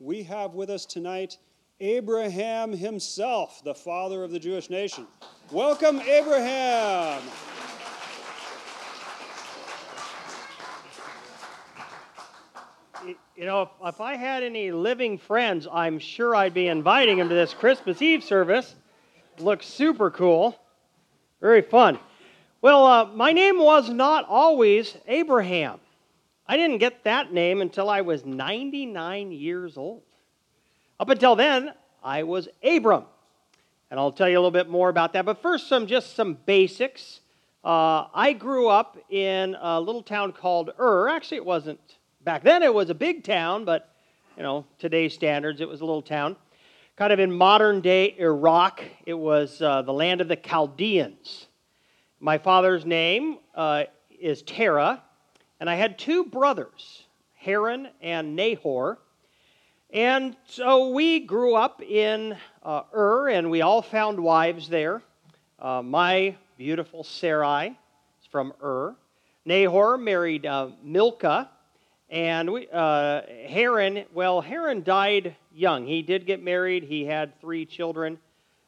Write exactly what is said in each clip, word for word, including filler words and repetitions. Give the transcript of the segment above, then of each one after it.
we have with us tonight Abraham himself, the father of the Jewish nation. Welcome, Abraham. You know, if, if I had any living friends, I'm sure I'd be inviting them to this Christmas Eve service. Looks super cool. Very fun. Well, uh, my name was not always Abraham. I didn't get that name until I was ninety-nine years old. Up until then, I was Abram. And I'll tell you a little bit more about that. But first, some just some basics. Uh, I grew up in a little town called Ur. Actually, it wasn't. Back then it was a big town, but, you know, today's standards, it was a little town. Kind of in modern-day Iraq, it was uh, the land of the Chaldeans. My father's name uh, is Terah, and I had two brothers, Haran and Nahor. And so we grew up in uh, Ur, and we all found wives there. Uh, my beautiful Sarai is from Ur. Nahor married uh, Milcah. And we, uh, Haran, well, Haran died young. He did get married. He had three children.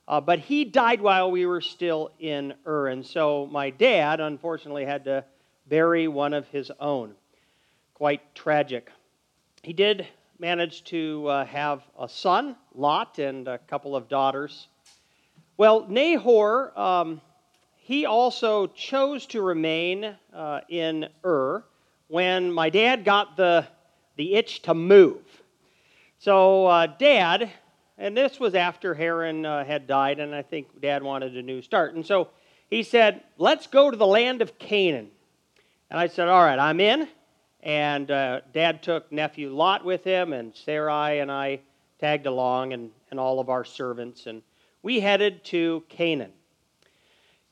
Uh, but he died while we were still in Ur. And so my dad, unfortunately, had to bury one of his own. Quite tragic. He did manage to uh, have a son, Lot, and a couple of daughters. Well, Nahor, um, he also chose to remain uh, in Ur. When my dad got the, the itch to move. So uh, Dad, and this was after Haran uh, had died, and I think Dad wanted a new start. And so he said, let's go to the land of Canaan. And I said, all right, I'm in. And uh, Dad took nephew Lot with him, and Sarai and I tagged along, and, and all of our servants. And we headed to Canaan.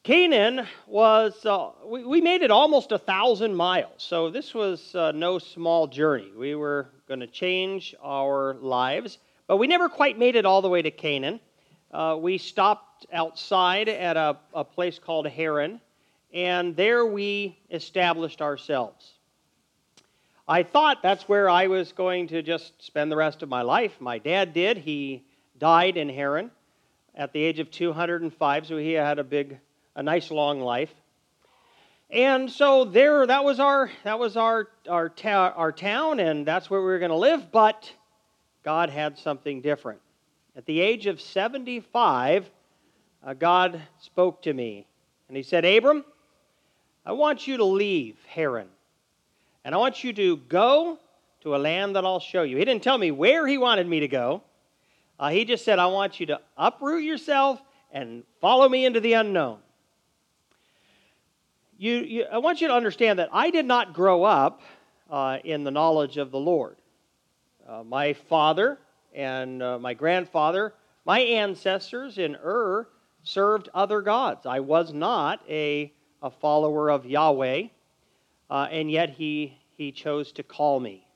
Canaan was, uh, we, we made it almost a thousand miles, so this was uh, no small journey. We were going to change our lives, but we never quite made it all the way to Canaan. Uh, we stopped outside at a, a place called Haran, and there we established ourselves. I thought that's where I was going to just spend the rest of my life. My dad did. He died in Haran at the age of two hundred five, so he had a big... a nice long life. And so there, that was our that was our our, ta- our town, and that's where we were going to live, but God had something different. At the age of seventy-five, uh, God spoke to me, and he said, Abram, I want you to leave Haran, and I want you to go to a land that I'll show you. He didn't tell me where he wanted me to go. Uh, he just said, I want you to uproot yourself and follow me into the unknown. You, you, I want you to understand that I did not grow up uh, in the knowledge of the Lord. Uh, my father and uh, my grandfather, my ancestors in Ur served other gods. I was not a, a follower of Yahweh, uh, and yet he, he chose to call me.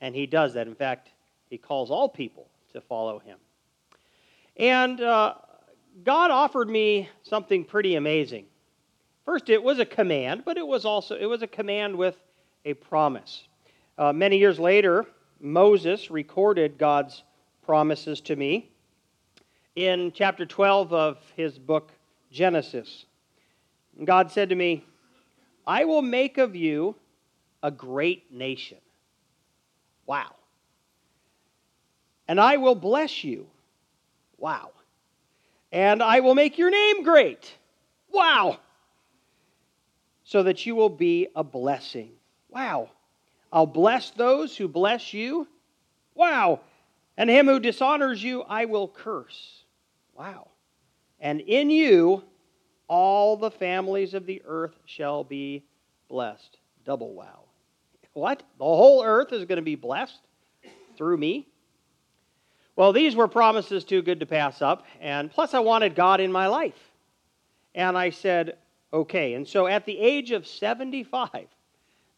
And he does that. In fact, he calls all people to follow him. And uh, God offered me something pretty amazing. First, it was a command, but it was also it was a command with a promise. Uh, many years later, Moses recorded God's promises to me in chapter twelve of his book, Genesis. And God said to me, I will make of you a great nation. Wow. And I will bless you. Wow. And I will make your name great. Wow. So that you will be a blessing. Wow. I'll bless those who bless you. Wow. And him who dishonors you, I will curse. Wow. And in you, all the families of the earth shall be blessed. Double wow. What? The whole earth is going to be blessed through me? Well, these were promises too good to pass up. And plus, I wanted God in my life. And I said... okay, and so at the age of seventy-five,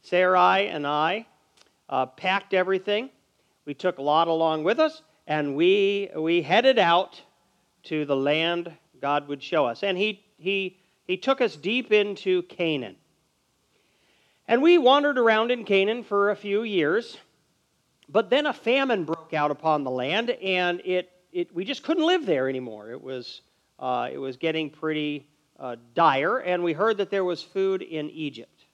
Sarai and I uh, packed everything. We took Lot along with us, and we we headed out to the land God would show us. And he he he took us deep into Canaan. And we wandered around in Canaan for a few years, But then a famine broke out upon the land, and it, it we just couldn't live there anymore. It was uh, it was getting pretty uh, dire, and we heard that there was food in Egypt.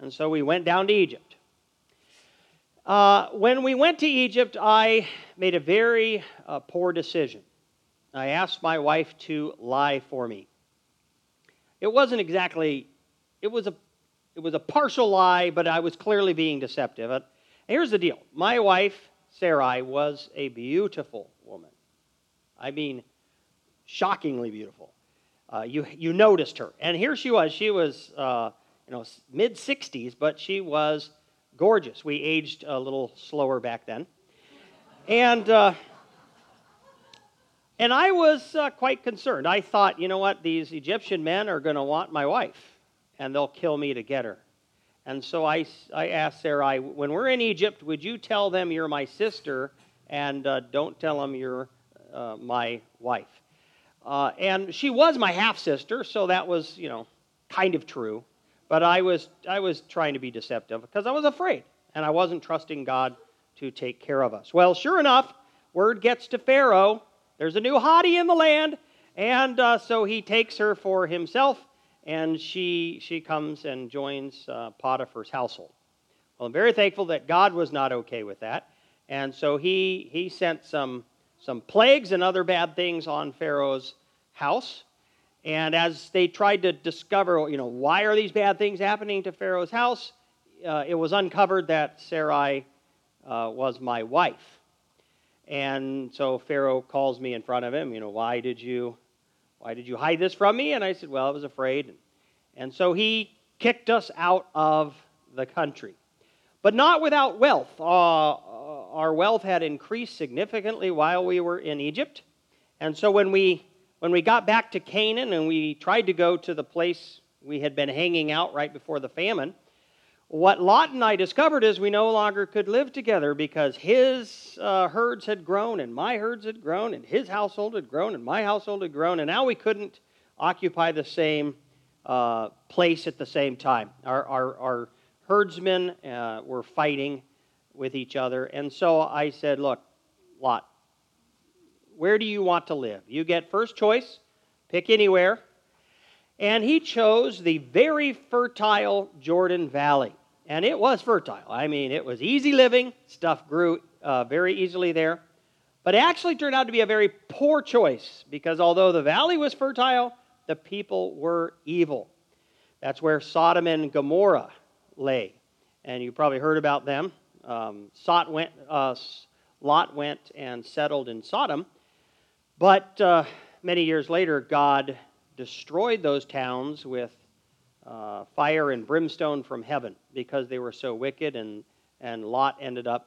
And so we went down to Egypt. Uh, when we went to Egypt, I made a very uh, poor decision. I asked my wife to lie for me. It wasn't exactly, it was a it was a partial lie, but I was clearly being deceptive. And here's the deal. My wife, Sarai, was a beautiful woman. I mean, shockingly beautiful. Uh, you you noticed her. And here she was. She was, uh, you know, mid-sixties, but she was gorgeous. We aged a little slower back then. And... Uh, And I was uh, quite concerned. I thought, you know what, these Egyptian men are going to want my wife, and they'll kill me to get her. And so I, I asked Sarai, when we're in Egypt, would you tell them you're my sister, and uh, don't tell them you're uh, my wife? Uh, and she was my half-sister, so that was, you know, kind of true. But I was, I was trying to be deceptive because I was afraid, and I wasn't trusting God to take care of us. Well, sure enough, word gets to Pharaoh. There's a new hottie in the land, and uh, so he takes her for himself, and she she comes and joins uh, Potiphar's household. Well, I'm very thankful that God was not okay with that, and so he he sent some some plagues and other bad things on Pharaoh's house. And as they tried to discover, you know, why are these bad things happening to Pharaoh's house, uh, it was uncovered that Sarai uh, was my wife. And so Pharaoh calls me in front of him, you know, why did you why did you hide this from me? And I said, well, I was afraid. And so he kicked us out of the country. But not without wealth. Uh, our wealth had increased significantly while we were in Egypt. And so when we when we got back to Canaan and we tried to go to the place we had been hanging out right before the famine, what Lot and I discovered is we no longer could live together because his uh, herds had grown and my herds had grown and his household had grown and my household had grown, and now we couldn't occupy the same uh, place at the same time. Our, our, our herdsmen uh, were fighting with each other, and so I said, look, Lot, where do you want to live? You get first choice, pick anywhere. And he chose the very fertile Jordan Valley. And it was fertile. I mean, it was easy living. Stuff grew uh, very easily there. But it actually turned out to be a very poor choice because although the valley was fertile, the people were evil. That's where Sodom and Gomorrah lay. And you probably heard about them. Um, Sot went, uh, Lot went and settled in Sodom. But uh, many years later, God destroyed those towns with Uh, fire and brimstone from heaven because they were so wicked, and, and Lot ended up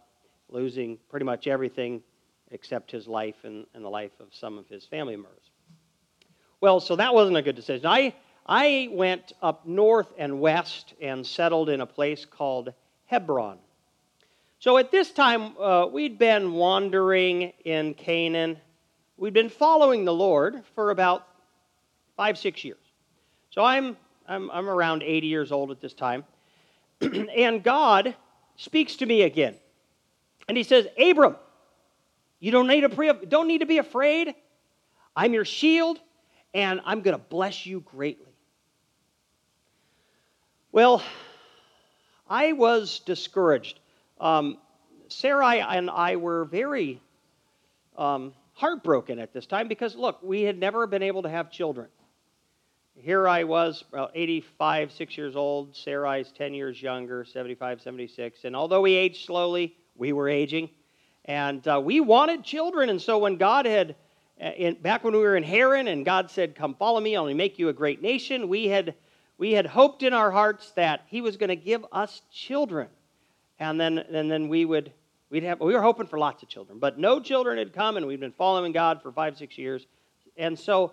losing pretty much everything except his life and, and the life of some of his family members. Well, so that wasn't a good decision. I, I went up north and west and settled in a place called Hebron. So at this time, uh, we'd been wandering in Canaan. We'd been following the Lord for about five, six years. So I'm I'm, I'm around eighty years old at this time, and God speaks to me again, and he says, Abram, you don't need, to don't need to be afraid. I'm your shield, and I'm going to bless you greatly. Well, I was discouraged. Um, Sarai and I were very um, heartbroken at this time because, look, we had never been able to have children. Here I was, about eighty-five, six years old. Sarai's ten years younger, seventy-five, seventy-six. And although we aged slowly, we were aging. And uh, we wanted children. And so when God had, in, back when we were in Haran, and God said, come follow me, I'll make you a great nation, we had, we had hoped in our hearts that he was going to give us children. And then, and then we would, we'd have, we were hoping for lots of children. But no children had come, and we'd been following God for five, six years. And so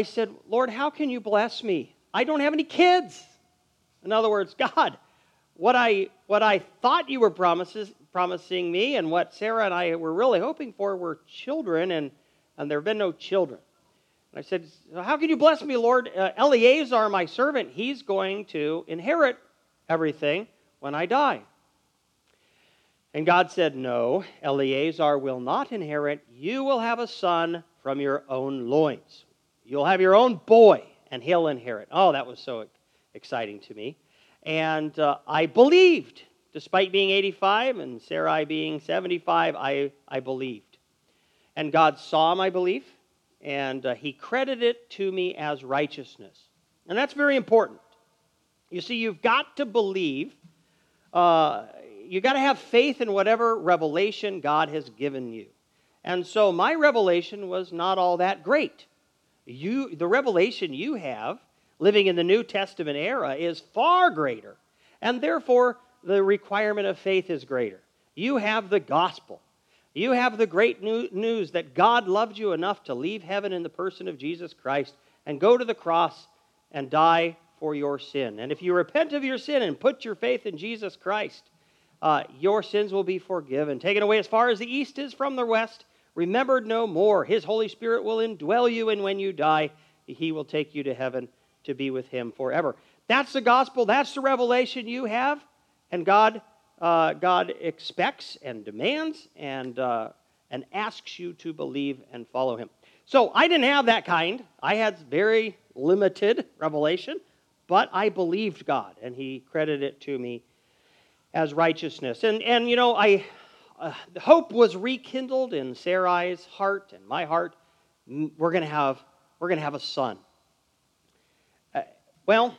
I said, Lord, how can you bless me? I don't have any kids. In other words, God, what I what I thought you were promises, promising me and what Sarah and I were really hoping for were children, and, and there have been no children. And I said, how can you bless me, Lord? Uh, Eleazar, my servant, he's going to inherit everything when I die. And God said, no, Eleazar will not inherit. You will have a son from your own loins. You'll have your own boy, and he'll inherit. Oh, that was so exciting to me. And uh, I believed. Despite being eighty-five and Sarai being seventy-five, I, I believed. And God saw my belief, and uh, he credited it to me as righteousness. And that's very important. You see, you've got to believe. Uh, you've got to have faith in whatever revelation God has given you. And so my revelation was not all that great. You, the revelation you have, living in the New Testament era, is far greater. And therefore, the requirement of faith is greater. You have the gospel. You have the great news that God loved you enough to leave heaven in the person of Jesus Christ and go to the cross and die for your sin. And if you repent of your sin and put your faith in Jesus Christ, uh, your sins will be forgiven, taken away as far as the east is from the west, remembered no more. His Holy Spirit will indwell you, and when you die, he will take you to heaven to be with him forever. That's the gospel. That's the revelation you have. And God uh, God expects and demands and uh, and asks you to believe and follow him. So I didn't have that kind. I had very limited revelation, but I believed God, and he credited it to me as righteousness. And, and you know, I uh, hope was rekindled in Sarai's heart and my heart. We're going to have we're going to have a son. Uh, well...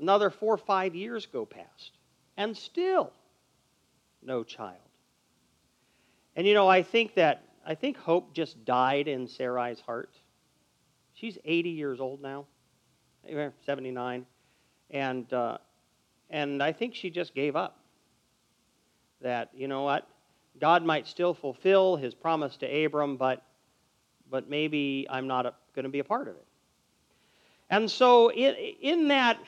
Another four or five years go past, and still no child. And you know, I think that, I think hope just died in Sarai's heart. She's eighty years old now, seventy-nine, and uh, and I think she just gave up. That, you know what, God might still fulfill his promise to Abram, but but maybe I'm not going to be a part of it. And so in, in that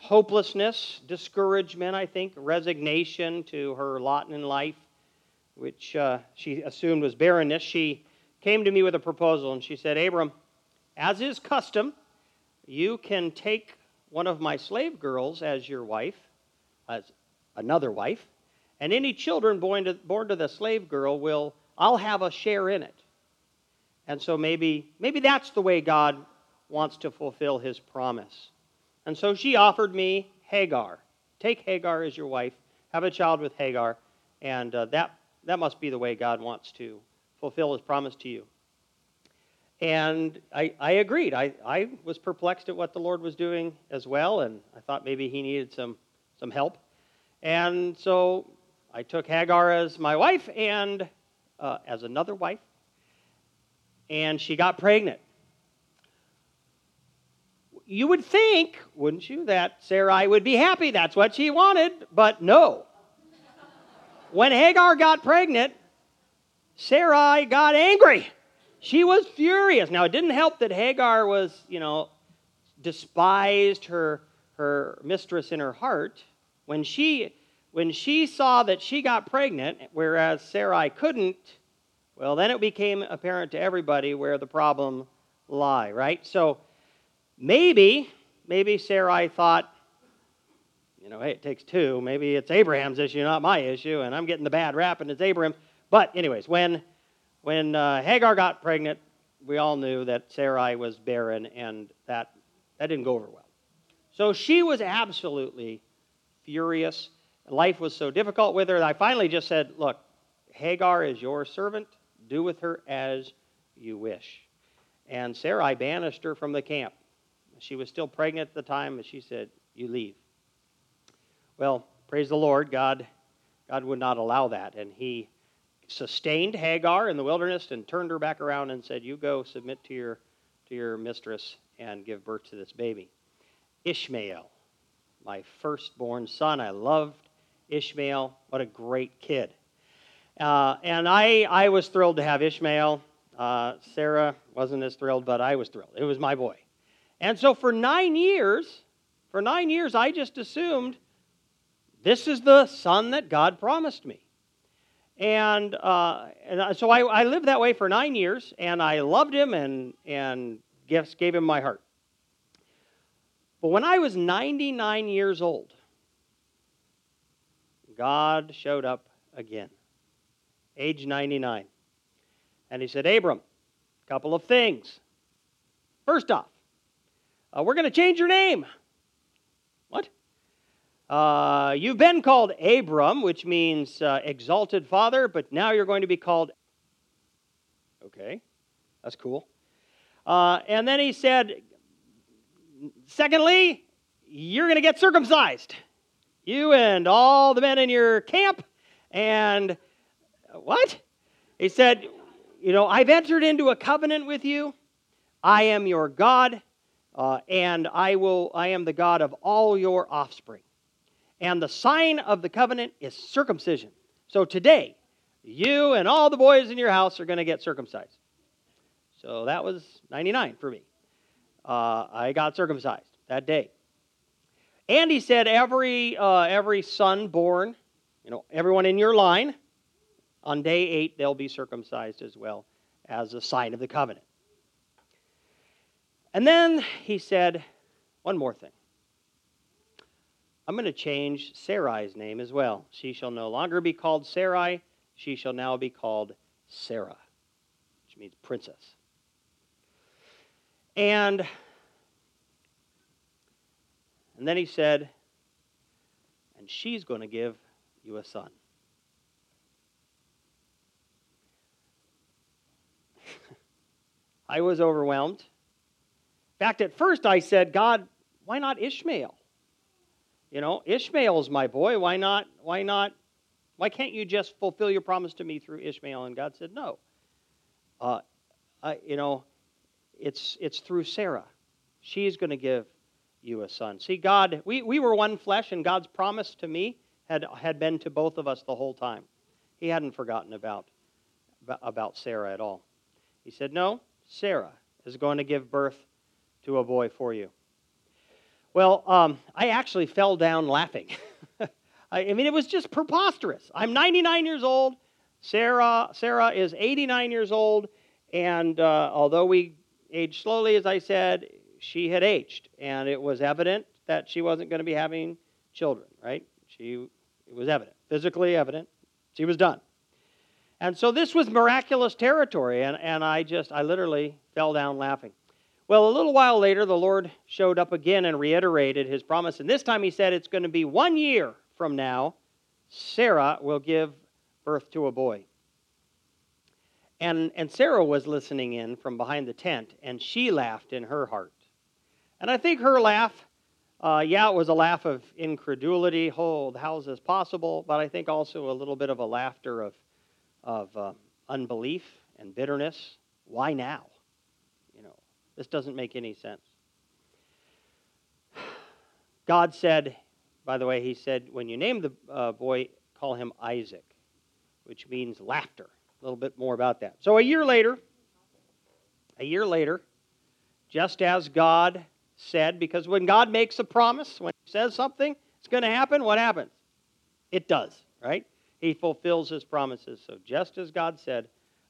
hopelessness, discouragement, I think, resignation to her lot in life, which uh, she assumed was barrenness, she came to me with a proposal, and she said, Abram, as is custom, you can take one of my slave girls as your wife, as another wife, and any children born to, born to the slave girl will, I'll have a share in it. And so maybe, maybe that's the way God wants to fulfill his promise. And so she offered me Hagar. Take Hagar as your wife. Have a child with Hagar. And uh, that, that must be the way God wants to fulfill his promise to you. And I, I agreed. I, I was perplexed at what the Lord was doing as well. And I thought maybe he needed some, some help. And so I took Hagar as my wife and uh, as another wife. And she got pregnant. You would think, wouldn't you, that Sarai would be happy. That's what she wanted, but no. When Hagar got pregnant, Sarai got angry. She was furious. Now, it didn't help that Hagar was, you know, despised her, her mistress in her heart. When she, when she saw that she got pregnant, whereas Sarai couldn't, well, then it became apparent to everybody where the problem lay, right? So, Maybe, maybe Sarai thought, you know, hey, it takes two. Maybe it's Abraham's issue, not my issue, and I'm getting the bad rap, and it's Abraham. But anyways, when when uh, Hagar got pregnant, we all knew that Sarai was barren, and that, that didn't go over well. So she was absolutely furious. Life was so difficult with her. I finally just said, look, Hagar is your servant. Do with her as you wish. And Sarai banished her from the camp. She was still pregnant at the time, and she said, you leave. Well, praise the Lord, God, God would not allow that. And he sustained Hagar in the wilderness and turned her back around and said, you go submit to your, to your mistress and give birth to this baby. Ishmael, my firstborn son. I loved Ishmael. What a great kid. Uh, and I, I was thrilled to have Ishmael. Uh, Sarah wasn't as thrilled, but I was thrilled. It was my boy. And so for nine years, for nine years, I just assumed this is the son that God promised me. And, uh, and so I, I lived that way for nine years, and I loved him and, and gifts gave him my heart. But when I was ninety-nine years old, God showed up again, age ninety-nine. And he said, Abram, a couple of things. First off, uh, we're going to change your name. What? Uh, you've been called Abram, which means uh, exalted father, but now you're going to be called. Okay, that's cool. Uh, and then he said, secondly, you're going to get circumcised. You and all the men in your camp. And what? He said, you know, I've entered into a covenant with you. I am your God, uh, and I will. I am the God of all your offspring. And the sign of the covenant is circumcision. So today, you and all the boys in your house are going to get circumcised. So that was ninety-nine for me. Uh, I got circumcised that day. And he said, every uh, every son born, you know, everyone in your line, on day eight, they'll be circumcised as well as a sign of the covenant. And then he said, one more thing. I'm going to change Sarai's name as well. She shall no longer be called Sarai. She shall now be called Sarah, which means princess. And, and then he said, and she's going to give you a son. I was overwhelmed. In fact, at first I said, God, why not Ishmael? You know, Ishmael's my boy. Why not? Why not? Why can't you just fulfill your promise to me through Ishmael? And God said, no. Uh, I, you know, it's it's through Sarah. She's going to give you a son. See, God, we, we were one flesh, and God's promise to me had had been to both of us the whole time. He hadn't forgotten about about Sarah at all. He said, no, Sarah is going to give birth to a boy for you. Well, um, I actually fell down laughing. I, I mean, it was just preposterous. I'm ninety-nine years old. Sarah, Sarah is eighty-nine years old. And uh, although we aged slowly, as I said, she had aged. And it was evident that she wasn't going to be having children, right? She, it was evident, physically evident. She was done. And so this was miraculous territory, and, and I just, I literally fell down laughing. Well, a little while later, the Lord showed up again and reiterated his promise, and this time he said it's going to be one year from now, Sarah will give birth to a boy. And, and Sarah was listening in from behind the tent, and she laughed in her heart. And I think her laugh, uh, yeah, it was a laugh of incredulity, oh, how is this possible? But I think also a little bit of a laughter of, of uh, unbelief and bitterness. Why now? You know, this doesn't make any sense. God said, by the way, he said, when you name the uh, boy, call him Isaac, which means laughter. A little bit more about that. So a year later, a year later, just as God said, because when God makes a promise, when he says something, it's going to happen, what happens? It does, right? He fulfills his promises. So just as God said,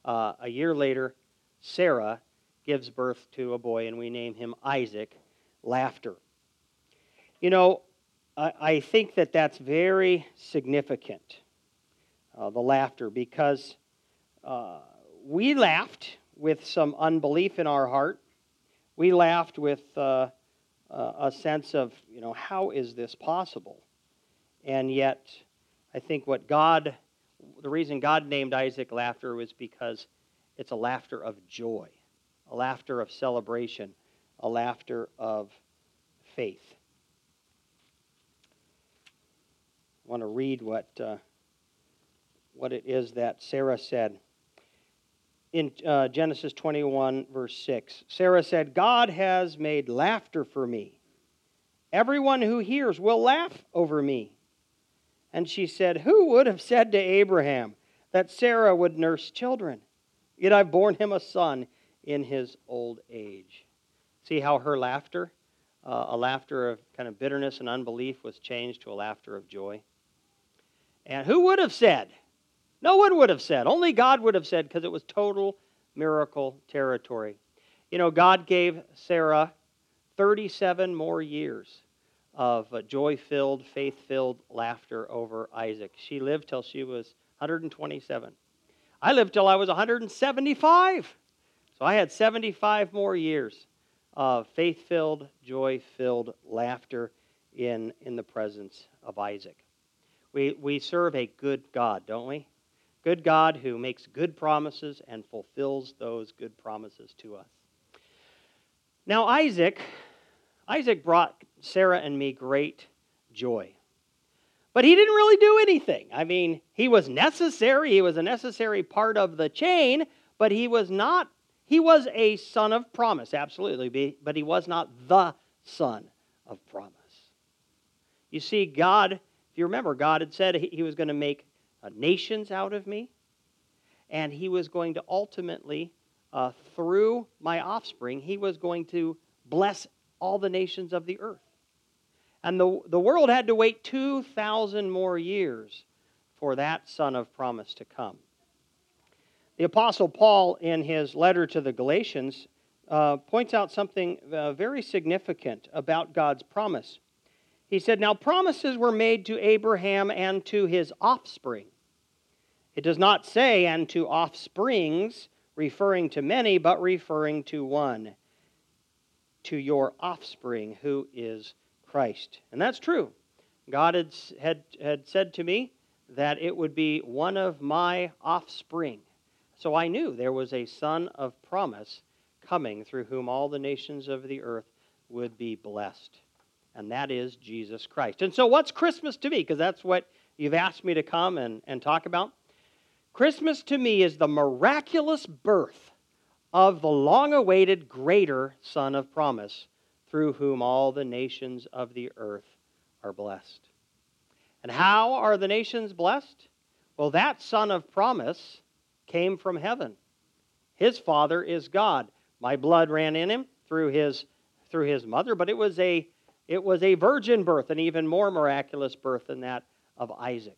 uh, a year later, Sarah gives birth to a boy, and we name him Isaac, laughter. You know, I, I think that that's very significant, uh, the laughter, because uh, we laughed with some unbelief in our heart. We laughed with uh, uh, a sense of, you know, how is this possible? And yet, I think what God, the reason God named Isaac laughter was because it's a laughter of joy, a laughter of celebration, a laughter of faith. I want to read what uh, what it is that Sarah said in uh, Genesis twenty-one, verse six. Sarah said, God has made laughter for me. Everyone who hears will laugh over me. And she said, who would have said to Abraham that Sarah would nurse children? Yet I've borne him a son in his old age. See how her laughter, uh, a laughter of kind of bitterness and unbelief, was changed to a laughter of joy. And who would have said? No one would have said. Only God would have said, because it was total miracle territory. You know, God gave Sarah thirty-seven more years of joy-filled, faith-filled laughter over Isaac. She lived till she was one hundred twenty-seven. I lived till I was one hundred seventy-five. So I had seventy-five more years of faith-filled, joy-filled laughter in, in the presence of Isaac. We, we serve a good God, don't we? Good God who makes good promises and fulfills those good promises to us. Now Isaac, Isaac brought Sarah and me great joy. But he didn't really do anything. I mean, he was necessary. He was a necessary part of the chain, but he was not, he was a son of promise, absolutely, but he was not the son of promise. You see, God, if you remember, God had said he was going to make nations out of me, and he was going to ultimately, uh, through my offspring, he was going to bless all the nations of the earth. And the, the world had to wait two thousand more years for that son of promise to come. The Apostle Paul, in his letter to the Galatians, uh, points out something uh, very significant about God's promise. He said, "Now promises were made to Abraham and to his offspring." It does not say, "and to offsprings," referring to many, but referring to one, to your offspring, who is Christ. And that's true. God had, had, had said to me that it would be one of my offspring. So I knew there was a son of promise coming through whom all the nations of the earth would be blessed. And that is Jesus Christ. And so what's Christmas to me? Because that's what you've asked me to come and, and talk about. Christmas to me is the miraculous birth of the long-awaited greater son of promise, through whom all the nations of the earth are blessed. And how are the nations blessed? Well, that son of promise came from heaven. His father is God. My blood ran in him through his through his mother, but it was a it was a virgin birth, an even more miraculous birth than that of Isaac.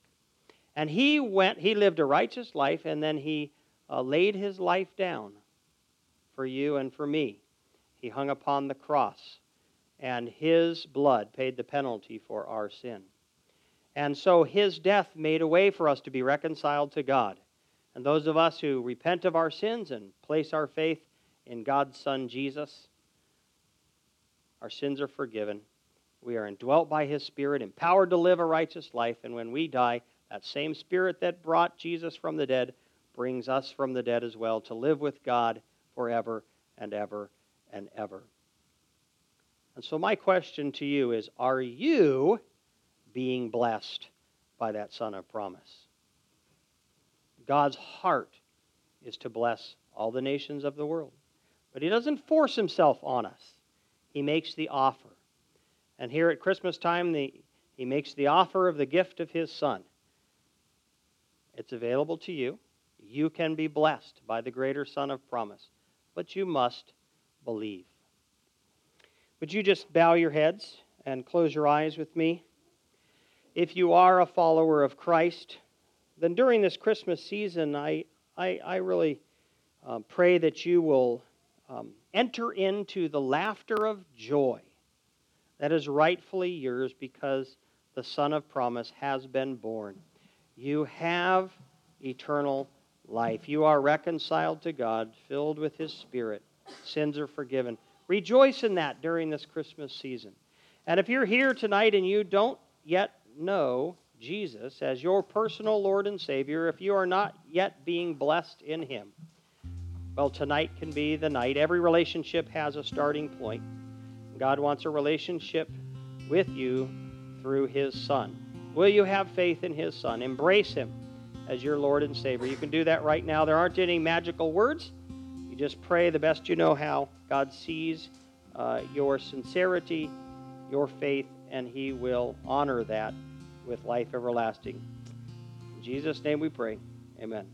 And he went, he lived a righteous life, and then he uh, laid his life down for you and for me. He hung upon the cross, and his blood paid the penalty for our sin. And so his death made a way for us to be reconciled to God. And those of us who repent of our sins and place our faith in God's Son, Jesus, our sins are forgiven. We are indwelt by his Spirit, empowered to live a righteous life. And when we die, that same Spirit that brought Jesus from the dead brings us from the dead as well to live with God forever and ever and ever. And so my question to you is, are you being blessed by that son of promise? God's heart is to bless all the nations of the world, but he doesn't force himself on us. He makes the offer. And here at Christmas time, the, he makes the offer of the gift of his son. It's available to you. You can be blessed by the greater son of promise, but you must believe. Would you just bow your heads and close your eyes with me? If you are a follower of Christ, then during this Christmas season, I I, I really um, pray that you will um, enter into the laughter of joy that is rightfully yours because the Son of Promise has been born. You have eternal life. You are reconciled to God, filled with his Spirit. Sins are forgiven. Rejoice in that during this Christmas season. And if you're here tonight and you don't yet know Jesus as your personal Lord and Savior, if you are not yet being blessed in him, well, tonight can be the night. Every relationship has a starting point. God wants a relationship with you through his Son. Will you have faith in his Son? Embrace him as your Lord and Savior. You can do that right now. There aren't any magical words. Just pray the best you know how. God sees uh, your sincerity, your faith, and he will honor that with life everlasting. In Jesus' name we pray. Amen.